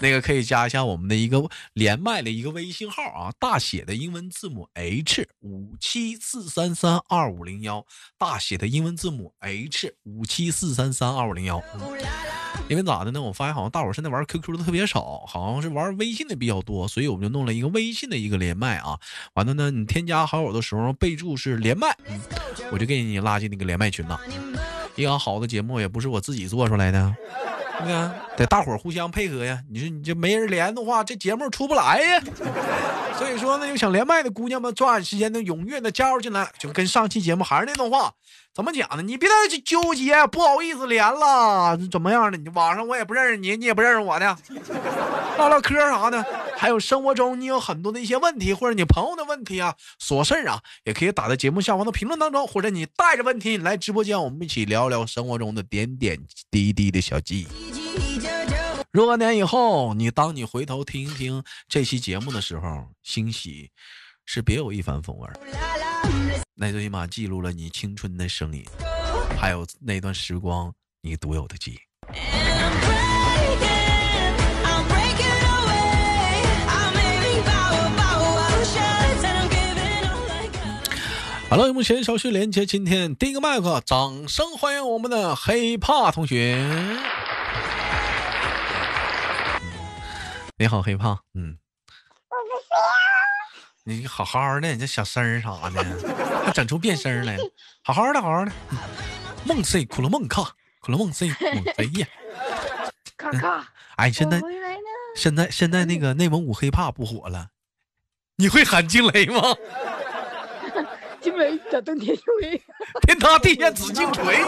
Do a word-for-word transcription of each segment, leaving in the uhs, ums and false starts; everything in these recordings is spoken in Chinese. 那个可以加一下我们的一个连麦的一个微信号啊，大写的英文字母 H 五七四三三二五零幺，大写的英文字母 H 五七四三三二五零幺。因为咋的呢？我发现好像大伙现在玩 Q Q 的特别少，好像是玩微信的比较多，所以我们就弄了一个微信的一个连麦啊。完了呢，你添加好友的时候备注是连麦，嗯、我就给你拉进那个连麦群了。一个好的节目也不是我自己做出来的，对吧？得大伙互相配合呀。你说你这没人连的话，这节目出不来呀。所以说呢，有想连麦的姑娘们，抓紧时间的踊跃的加入进来，就跟上期节目还是那段话。怎么讲呢？你别再去纠结，不好意思连了，怎么样的？你网上我也不认识你，你也不认识我的，唠唠嗑啥的。还有生活中你有很多的一些问题，或者你朋友的问题啊、琐事啊，也可以打在节目下方的评论当中，或者你带着问题来直播间，我们一起聊聊生活中的点点滴滴的小记忆。若干年以后，你当你回头听一听这期节目的时候，欣喜是别有一番风味。那最起码记录了你青春的声音，还有那段时光你独有的记忆。好了，我们闲少叙，连接今天第一个麦克，掌声欢迎我们的黑怕同学。你好，黑怕。嗯，我不是呀。你好好的，你这小声儿啥的，还整出变声来了。好好的，好好的。梦碎苦了梦卡，苦了梦碎梦飞呀。卡卡。哎，现在现在现在那个内蒙古黑怕不火了，你会喊惊雷吗？惊雷打动天锤，天塌地陷紫金锤。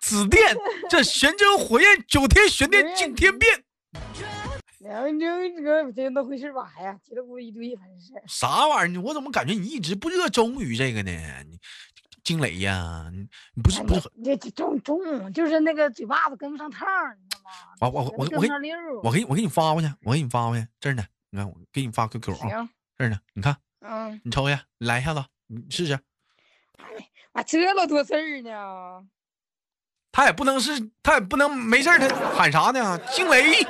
紫电这玄真火焰，九天玄电惊天变。然后就这个这都回事吧，哎呀，提了不一堆反正是啥玩意儿？我怎么感觉你一直不热衷于这个呢？你惊雷呀，你你不是不是？这中中就是那个嘴巴子跟不上趟，你知道吗？我我我我给我给我给你发过去，我给你发过去，这儿呢，你看我给你发 Q Q 啊，这儿呢，你看，嗯，你瞅一下，来一下子，你试试。哎，我这老多事儿呢。他也不能是，他也不能没事他喊啥呢？惊雷。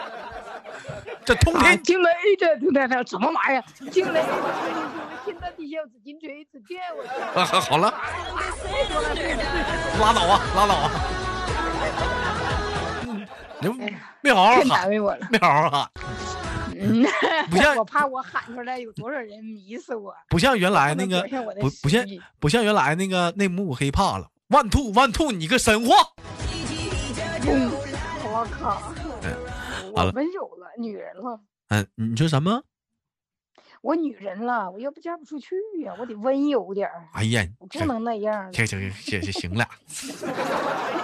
这通天、啊、惊雷，这通天什么玩意儿？惊雷，天塌地陷，紫金锤，紫电，我去！啊，好了，拉倒啊，拉倒啊！你没好好喊，没好好喊。嗯，不像我怕我喊出来有多少人迷死我。不像原来那个，不不像不像原来那个内蒙古黑怕了。万兔万兔，你个神话！我靠！我分手了，女人了。嗯，你说什么？我女人了，我要不嫁不出去呀、啊，我得温柔点儿。哎呀，我不能那样。行行行行行了，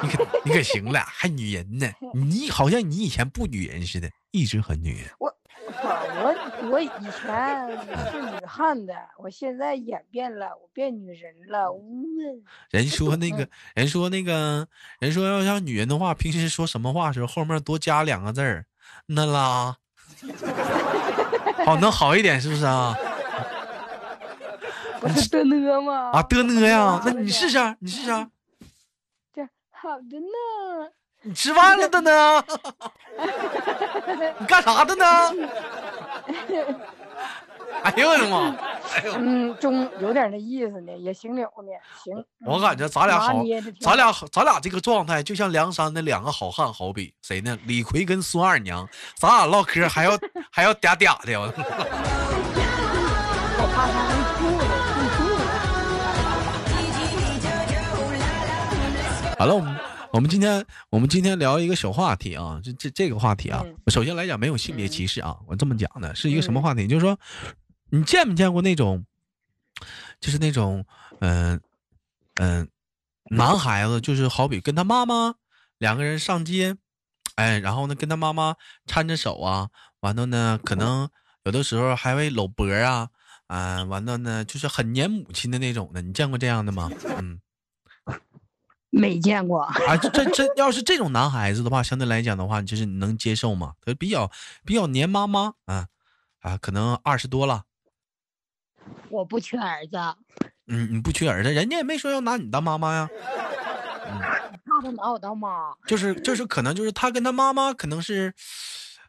你可你可行了，还女人呢？你好像你以前不女人似的，一直很女人。我我我以前是女汉子，我现在演变了，我变女人了。嗯、人说那个人说那个人说要像女人的话，平时说什么话的时候后面多加两个字儿。那啦，好能好一点是不是啊？不是的呢吗？啊的呢呀，那你试试，你试试。这好的呢。你吃饭了的呢？你干啥的呢？哎呦我的妈！哎呦，嗯，中有点那意思呢，也行了呢，行。我感觉咱俩好，咱俩咱俩这个状态就像梁山的两个好汉，好比谁呢？李逵跟孙二娘，咱俩唠嗑还要还要嗲嗲的。我怕他们吐了，吐吐了。好了，我们我们今天我们今天聊一个小话题啊，这这这个话题啊，嗯、首先来讲没有性别歧视啊，嗯、我这么讲的是一个什么话题？嗯、就是说。你见没见过那种，就是那种，嗯、呃，嗯、呃，男孩子就是好比跟他妈妈两个人上街，哎、哎，然后呢跟他妈妈搀着手啊，完了呢可能有的时候还会搂脖啊，啊、呃，完了呢就是很黏母亲的那种的，你见过这样的吗？嗯，没见过啊。这这要是这种男孩子的话，相对来讲的话，就是你能接受吗？他比较比较黏妈妈啊啊，可能二十多了。我不缺儿子。嗯，你不缺儿子，人家也没说要拿你当妈妈呀。嗯、他都拿我当妈。就是就是，可能就是他跟他妈妈可能是，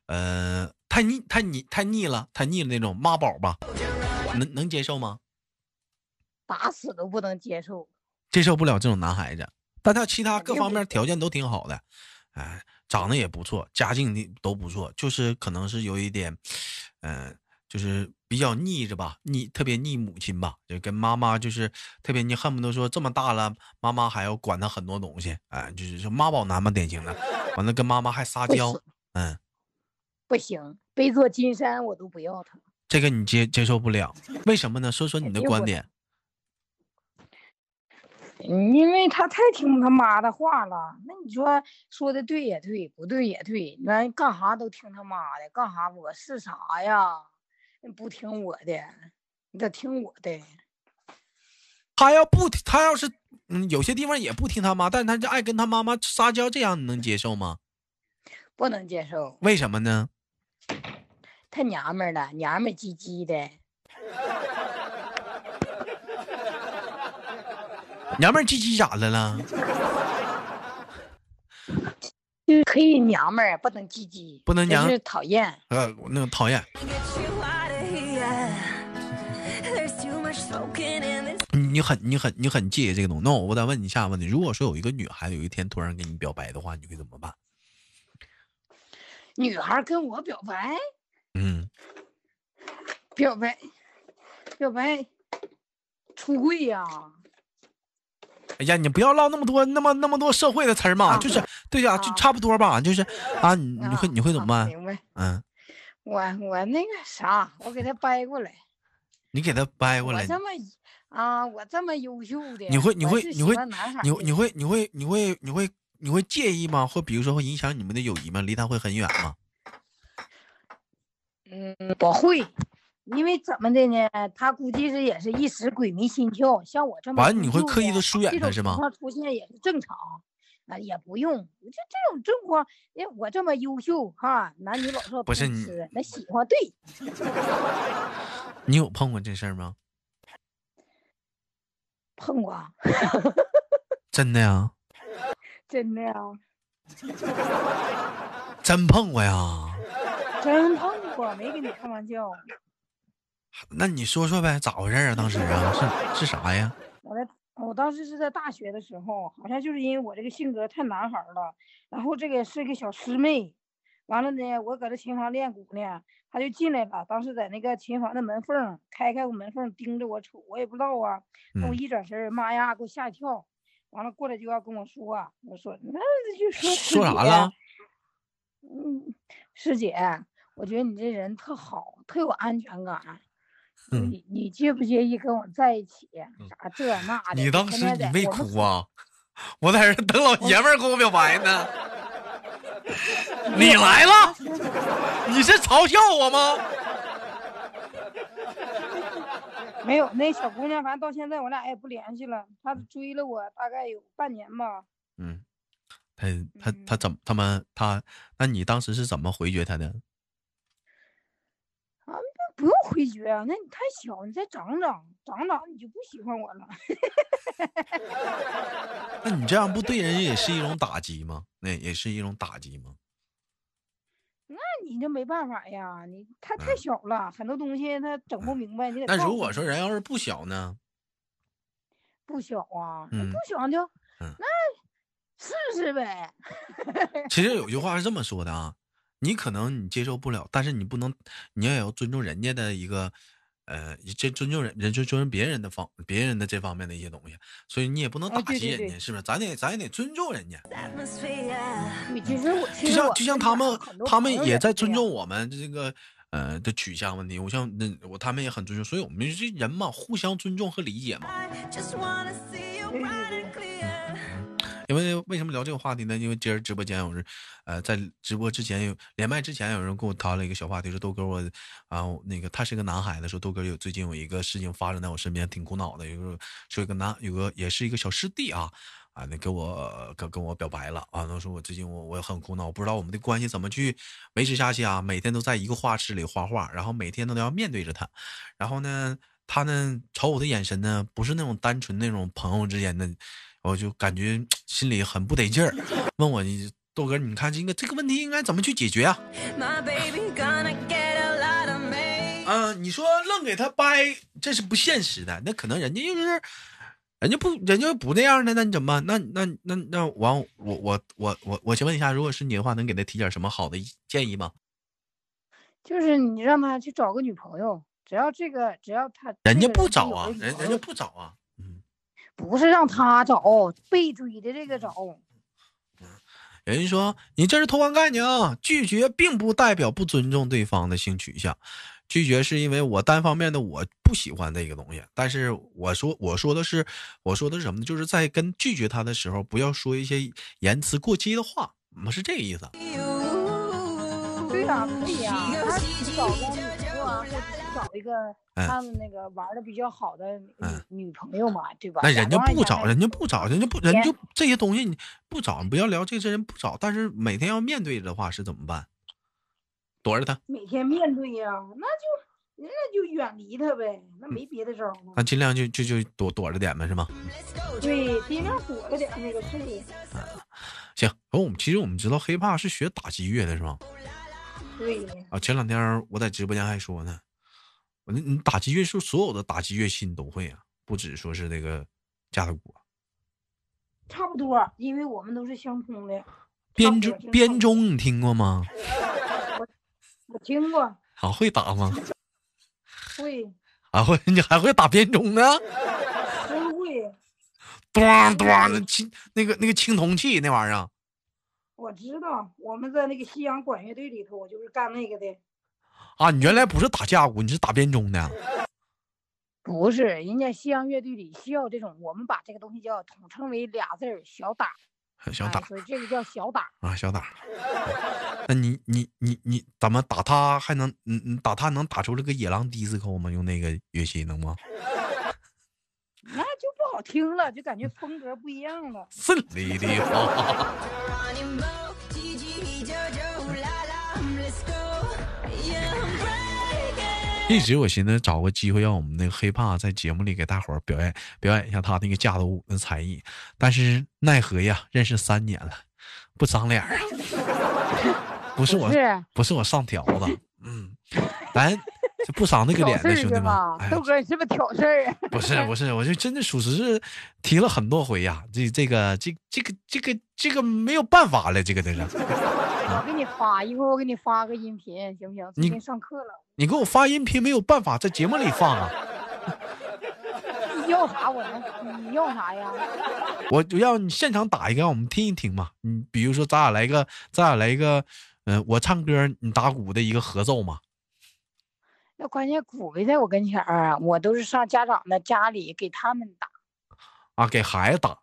呃，太腻太腻太腻了，太腻了那种妈宝吧。能能接受吗？打死都不能接受，接受不了这种男孩子。但他其他各方面条件都挺好的，哎，长得也不错，家境都不错，就是可能是有一点，嗯、呃，就是比较腻着吧，腻特别腻母亲吧，就跟妈妈就是特别腻，恨不得说这么大了，妈妈还要管他很多东西，哎，就是说妈宝男嘛，典型的。完了跟妈妈还撒娇，嗯，不行，背座金山我都不要他。这个你接接受不了，为什么呢？说说你的观点。因为他太听他妈的话了，那你说说的对也对，不对也对，那干啥都听他妈的，干啥我是啥呀？不听我的，你得听我的。他要不，他要是嗯，有些地方也不听他妈，但是他就爱跟他妈妈撒娇，这样你能接受吗？不能接受。为什么呢？太娘们儿了，娘们唧唧的，娘们唧唧咋的了？就是可以娘们儿，不能唧唧，不能娘，就是讨厌。呃，那个讨厌。你很你很你很介意这个东西。那我再问你一下问题：如果说有一个女孩有一天突然跟你表白的话，你会怎么办？女孩跟我表白？嗯，表白，表白，出柜呀、啊！哎呀，你不要唠那么多、那么那么多社会的词儿嘛，啊、就是对呀、啊，啊、就差不多吧，就是啊，你你会、啊、你会怎么办？明白、啊？嗯，我我那个啥，我给他掰过来。你给他掰过来。我这么啊，我这么优秀的。你会你会你会你你会你会你会你会你会介意吗？或比如说会影响你们的友谊吗？离他会很远吗？嗯，我会，因为怎么的呢？他估计是也是一时鬼迷心窍，像我这么完，你会刻意的疏远他是吗？这种情况出现也是正常，啊，也不用，就这种状况，因为我这么优秀哈，男女老少不是你，那喜欢对。你有碰过这事儿吗？碰过。真的呀？真的呀？真碰过呀？真碰过，没跟你开玩笑。那你说说呗，咋回事啊？当时啊，是是啥呀？我在我当时是在大学的时候，好像就是因为我这个性格太男孩了，然后这个是个小师妹，完了呢，我搁这琴房练鼓呢，她就进来了。当时在那个琴房的门缝开开我门缝，盯着我瞅，我也不知道啊。我一转身，妈呀，给我吓一跳！完了过来就要跟我说、啊，我说那就说说啥了？嗯，师姐。我觉得你这人特好，特有安全感。嗯、你你介不介意跟我在一起？啥这那的？你当时你没哭啊？我在这等老爷们儿跟我表白呢。你来了？你是嘲笑我吗？没有，那小姑娘，反正到现在我俩也不联系了。她追了我大概有半年吧。嗯，她她她怎么他们她？那你当时是怎么回绝她的？不用回绝啊，那你太小，你再长长长长，你就不喜欢我了。那你这样不对人也是一种打击吗？那也是一种打击吗？那你就没办法呀，你他太小了，嗯、很多东西他整不明白。嗯、你那如果说人要是不小呢？不小啊，嗯、不小就、嗯、那试试呗。其实有句话是这么说的啊。你可能你接受不了，但是你不能，你也要尊重人家的一个，呃，这尊重人，人尊重别人的方，别人的这方面的一些东西，所以你也不能打击人家，哦、对对对是不是？咱得咱也得尊重人家。嗯、其实我就像就像他们他们也在尊重我们这个呃的取向问题，我像那我他们也很尊重，所以我们这人嘛，互相尊重和理解嘛。嗯因为为什么聊这个话题呢？因为今儿直播间有人，呃，在直播之前有连麦之前有人跟我谈了一个小话题，说豆哥我啊那个他是个男孩子，说豆哥有最近有一个事情发生在我身边，挺苦恼的。有个说一个男有个也是一个小师弟啊啊，那跟我跟跟我表白了啊，他说我最近我我很苦恼，我不知道我们的关系怎么去维持下去啊。每天都在一个画室里画画，然后每天都要面对着他，然后呢。他呢，瞅我的眼神呢，不是那种单纯那种朋友之间的，我就感觉心里很不得劲儿。问我你豆哥，你看这个这个问题应该怎么去解决啊？嗯、呃，你说愣给他掰，这是不现实的。那可能人家就是，人家不，人家不那样的，那你怎么办？那那那那完，我我我我我请问一下，如果是你的话，能给他提点什么好的建议吗？就是你让他去找个女朋友。只要这个，只要他人家不找啊，人人家不找啊，嗯，不是让他找，被追的这个找。人家说你这是偷换概念啊，拒绝并不代表不尊重对方的性取向，拒绝是因为我单方面的我不喜欢这个东西。但是我说我说的是我说的是什么呢？就是在跟拒绝他的时候，不要说一些言辞过激的话，我是这个意思。对呀、啊，可以啊，他找个。找一个他们那个玩的比较好的女、嗯、女朋友嘛，对吧？那人家不找，人家不找，人家不，人就这些东西你不找，你不要聊这些人不找，但是每天要面对的话是怎么办？躲着他，每天面对呀、啊，那就那就远离他呗，那没别的招儿。那、嗯、尽量就就就躲躲着点呗，是吗？对，尽量躲着点那个事情、嗯。行，而、哦、我们其实我们知道黑怕是学打击乐的，是吗？对啊，前两天我在直播间还说呢，我你打击乐是所有的打击乐器你都会啊，不只说是那个架子鼓，差不多，因为我们都是相通的。编钟，编钟你听过吗？我我听过。啊，会打吗？会。啊会，你还会打编钟呢？真会。咣咣，那青那个那个青铜器那玩意儿。我知道，我们在那个西洋管乐队里头，我就是干那个的。啊，你原来不是打架鼓，你是打编钟的、啊？不是，人家西洋乐队里需要这种，我们把这个东西叫统称为俩字儿小打。小打，所以这个叫小打啊，小打。那你你你你怎么打他还能，嗯嗯，打他能打出这个野狼迪斯科吗？用那个乐器能吗？那就不好听了，就感觉风格不一样了。是你的话。一直我寻思找个机会让我们那个黑怕在节目里给大伙儿表演表演一下他那个架子鼓的才艺，但是奈何呀，认识三年了，不长脸啊。不是我，不是我上条子，嗯，咱。这不赏那个脸的兄弟们，豆哥你是不是挑事儿啊？不是不是，我就真的属实是提了很多回呀、啊。这这个这这个这个这个没有办法了，这个这个。我给你发，一会儿我给你发个音频，行不行？最近上课了。你给我发音频没有办法在节目里放啊。你要啥我能？你要啥呀？我就要你现场打一个，让我们听一听嘛。你比如说咱俩来一个，咱俩来一个，嗯、呃，我唱歌你打鼓的一个合奏嘛。那关键鼓没在我跟前儿啊，我都是上家长的家里给他们打，啊，给孩子打，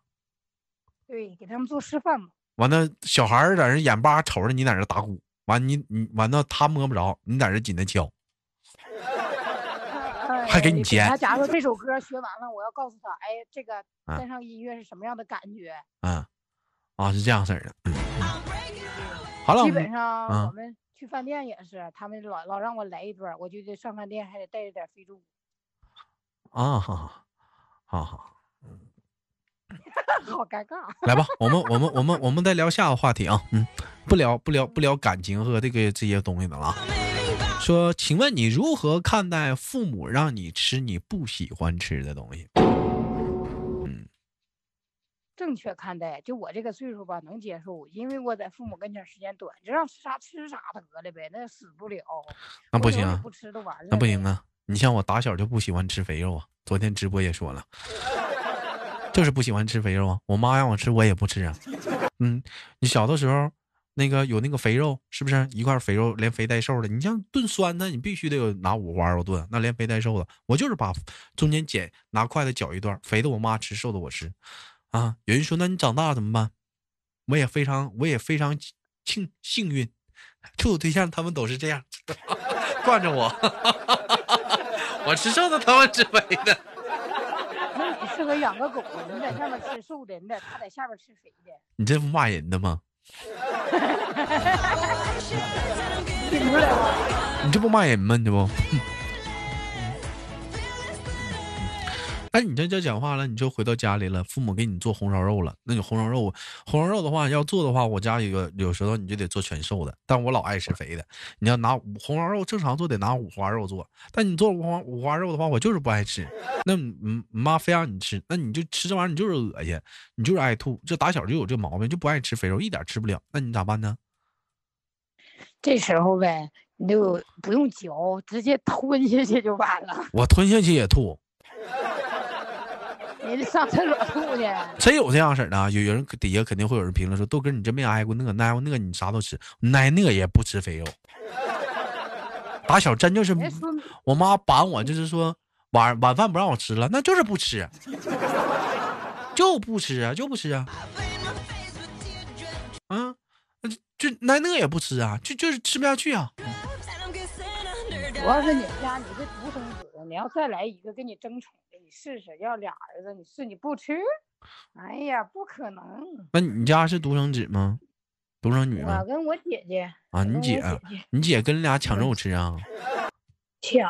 对，给他们做示范嘛。完了，小孩儿在那眼巴瞅着你在那打鼓，完你你完了他摸不着，你在这紧着敲，哎、还给你钱。他假如这首歌学完了，我要告诉他，哎，这个带上音乐是什么样的感觉？嗯，啊，是这样式的。嗯嗯、好了，基本上我们、嗯。去饭店也是，他们老老让我来一段，我就得上饭店还得带着点非洲鼓。啊，好好好好，好尴尬。来吧，我们我们我们我们再聊下个话题啊，嗯，不聊不聊不聊感情和这个这些东西的了。说，请问你如何看待父母让你吃你不喜欢吃的东西？正确看待，就我这个岁数吧，能接受，因为我在父母跟前时间短，就让吃啥吃啥得了呗，那死不了。那不行啊，不吃都完了。那不行啊！你像我打小就不喜欢吃肥肉啊，昨天直播也说了，就是不喜欢吃肥肉啊。我妈让我吃，我也不吃啊。嗯，你小的时候那个有那个肥肉，是不是一块肥肉连肥带瘦的？你像炖酸的，你必须得有拿五花肉炖，那连肥带瘦的，我就是把中间剪拿筷子搅一段，肥的我妈吃，瘦的我吃。啊！有人说，那你长大了怎么办？我也非常我也非常幸幸运，处对象他们都是这样惯着我我吃瘦的他们吃肥的。你适合养个狗，你在上面吃瘦人的，他在下面吃肥的。你这不骂人的吗？你这不骂人吗？你这不哎，你这就讲话了，你就回到家里了，父母给你做红烧肉了，那你红烧肉，红烧肉的话要做的话，我家有个有时候你就得做全瘦的，但我老爱吃肥的。你要拿红烧肉正常做得拿五花肉做，但你做五花五花肉的话，我就是不爱吃。那嗯，妈非让你吃，那你就吃这玩意儿，你就是恶心，你就是爱吐，这打小就有这毛病，就不爱吃肥肉，一点吃不了。那你咋办呢？这时候呗，你就不用嚼，直接吞下去就完了。我吞下去也吐。你上厕所吐去？真有这样式的啊！有有人底下肯定会有人评论说：“豆哥，你真没挨过那个，挨过那个你啥都吃，挨那个也不吃肥肉。”打小真就是，我妈板我，就是说晚晚饭不让我吃了，那就是不吃，就不吃啊，就不吃啊，啊，就挨那个也不吃啊，就就是吃不下去啊。主要是你家你是独生子，你要再来一个跟你争宠。试试要俩儿子，你是你不吃？哎呀，不可能！那你家是独生子吗？独生女吗？我跟我姐姐啊，你姐，你姐跟俩抢肉吃啊？抢！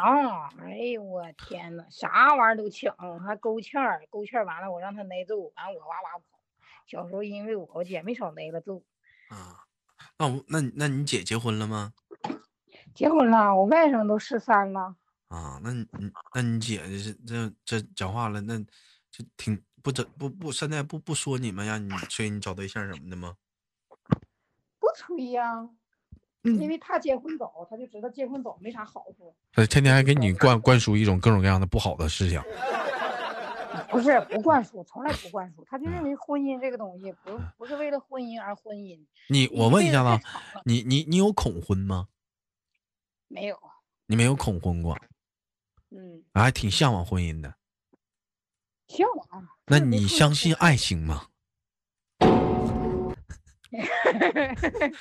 哎呦我天哪，啥玩意儿都抢，还勾芡儿，勾芡儿完了我让她挨揍，完我哇哇跑。小时候因为我我姐没少挨了揍啊。那我那那你姐结婚了吗？结婚了，我外甥都十三了。啊，那你那你姐这这这讲话了，那就挺不整不不，现在不不说你们让你催你找对象什么的吗？不催呀、啊，嗯、因为他结婚早，他就知道结婚早没啥好处。他天天还给你灌灌输一种各种各样的不好的思想。不是不灌输，从来不灌输，他就认为婚姻这个东西不不是为了婚姻而婚姻。你我问一下吧，你你你有恐婚吗？没有。你没有恐婚过？嗯，还挺向往婚姻的。向往？那你相信爱情吗？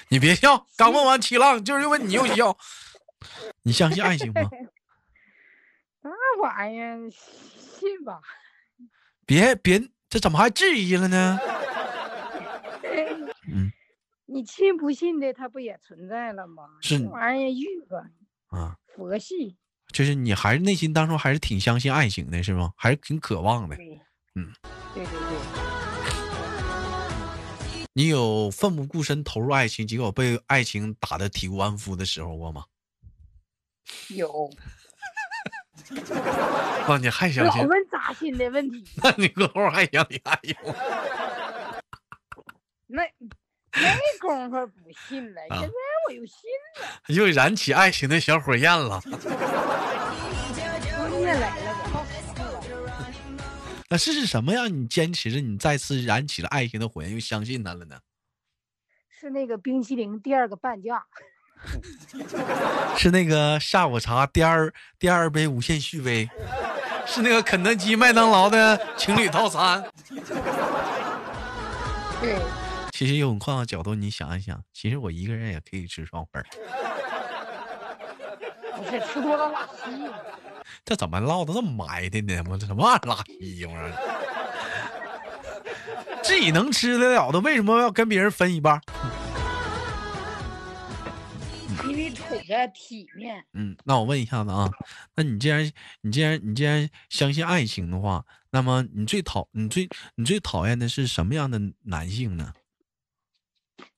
你别笑，刚问完七浪，就是因为你又笑。你相信爱情吗？那玩意儿，信吧。别别，这怎么还质疑了呢？嗯，你信不信的，它不也存在了吗？是这玩意儿欲望啊，佛系。就是你还是内心当中还是挺相信爱情的，是吗？还是挺渴望的。嗯，对对对。你有奋不顾身投入爱情，结果被爱情打得体无完肤的时候过吗？有。那你还相信？老问扎心的问题。那你过后还想你爱我？那没功夫不信了，现在我又信了，又燃起爱情的小火焰了。那这是什么让你坚持着？你再次燃起了爱情的火焰，又相信他了呢？是那个冰淇淋第二个半价，是那个下午茶第二第二杯无限续杯，是那个肯德基麦当劳的情侣套餐。对。其实用换个角度，你想一想，其实我一个人也可以吃双份儿。不是吃多了拉稀，这怎么唠的这么埋的呢？我这什么拉稀？我说自己能吃得了的，为什么要跟别人分一半？因为图个体面。嗯，那我问一下子啊，那你既然你既然你既然相信爱情的话，那么你最讨你最你最讨厌的是什么样的男性呢？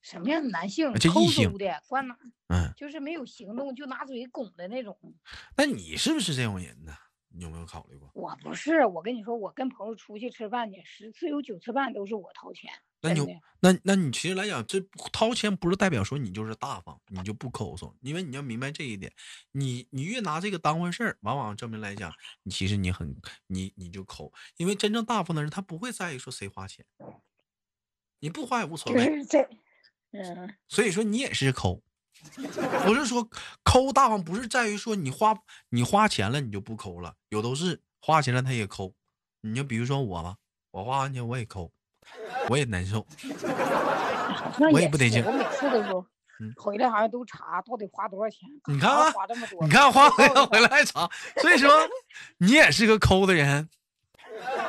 什么样的男性？这异性的，光拿嗯，就是没有行动就拿嘴拱的那种。那你是不是这种人呢？你有没有考虑过？我不是，我跟你说，我跟朋友出去吃饭去，十次有九次半都是我掏钱。那你那那你其实来讲，这掏钱不是代表说你就是大方，你就不抠搜，因为你要明白这一点，你你越拿这个当回事儿，往往证明来讲，你其实你很你你就抠，因为真正大方的人他不会在意说谁花钱，你不花也无所谓。就是这嗯，所以说你也是抠，不是说抠大方，不是在于说你花你花钱了你就不抠了，有都是花钱了他也抠。你就比如说我吧，我花完钱我也抠，我也难受。那也我也不得劲。我每次都说，回来好像都查到底花多少钱。你看啊，花这么多，你看花回来回来还查，所以说你也是个抠的人。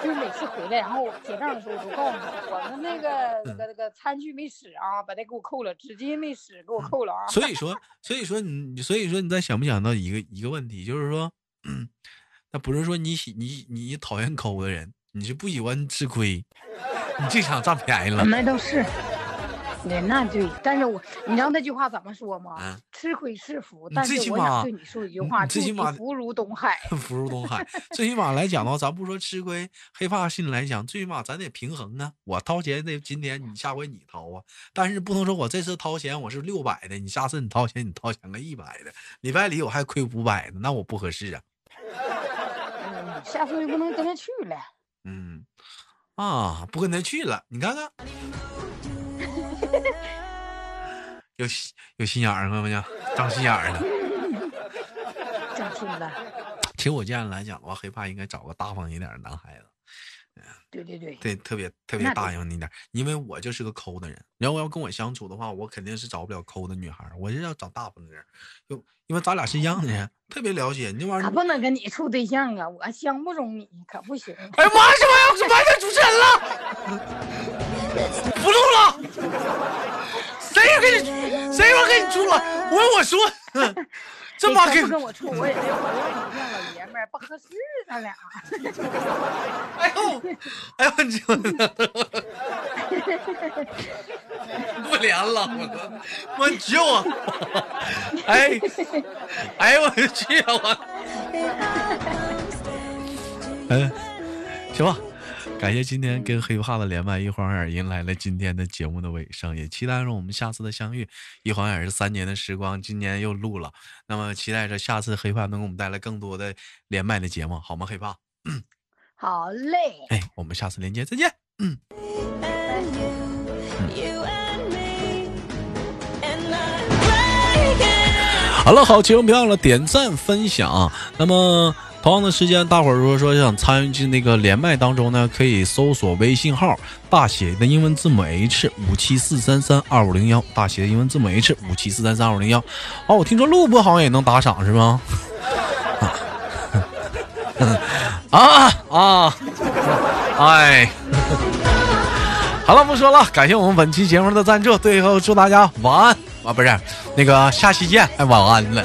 就是每次回来，然后结账的时候，我都告诉他，我们那个那个那个餐具没使啊，把它给我扣了；纸巾没使，给我扣了啊。所以说，所以说你，所以说你在想不想到一个一个问题，就是说，嗯、那不是说你你你讨厌抠的人，你是不喜欢吃亏，你就想占便宜了。那倒是，对，那对。但是我，你知道那句话怎么说吗？啊、吃亏是福，但是我想对你说一句话，最起码福如东海，福如东海。最起码来讲呢，咱不说吃亏，黑怕心来讲，最起码咱得平衡啊。我掏钱那今天你下回你掏啊，但是不能说我这次掏钱我是六百的，你下次你掏钱你掏钱个一百的，礼拜里我还亏五百呢，那我不合适啊。嗯、下次就不能跟他去了。嗯，啊，不跟他去了，你看看。有有心眼儿吗？长心眼儿了，长心了。其实我这样来讲的话，黑怕应该找个大方一点的男孩子。对对对，对，特别特别大方一点，因为我就是个抠的人。然后要跟我相处的话，我肯定是找不了抠的女孩，我是要找大方的人。就因为咱俩是一样的人，特别了解。你玩意儿可不能跟你处对象啊，我相不中你，可不行。哎呀妈呀，什么呀？我是白天主持人了，不录了。谁也跟你，谁也跟你处了？我我说，这妈跟不跟我处，我也没有你这样老爷们儿不合适，咱俩。哎呦，哎呦，你不连了，我我救我！哎，哎我去啊我！嗯，行吧。感谢今天跟黑怕的连麦，一晃眼迎来了今天的节目的尾声，也期待着我们下次的相遇。一晃眼是三年的时光，今年又录了，那么期待着下次黑怕能给我们带来更多的连麦的节目，好吗？黑怕，嗯，好嘞，哎，我们下次连接再见，嗯。好了，好节目别忘了点赞分享。那么同样的时间，大伙儿如果说想参与进那个连麦当中呢，可以搜索微信号大写的英文字母 H 五七四三三二五零幺，大写的英文字母 H 五七四三三二五零幺。哦，我听说录播好像也能打赏是吗？啊啊！哎，好了，不说了，感谢我们本期节目的赞助。最后祝大家晚安。啊，不是那个，下期见，哎，晚安了。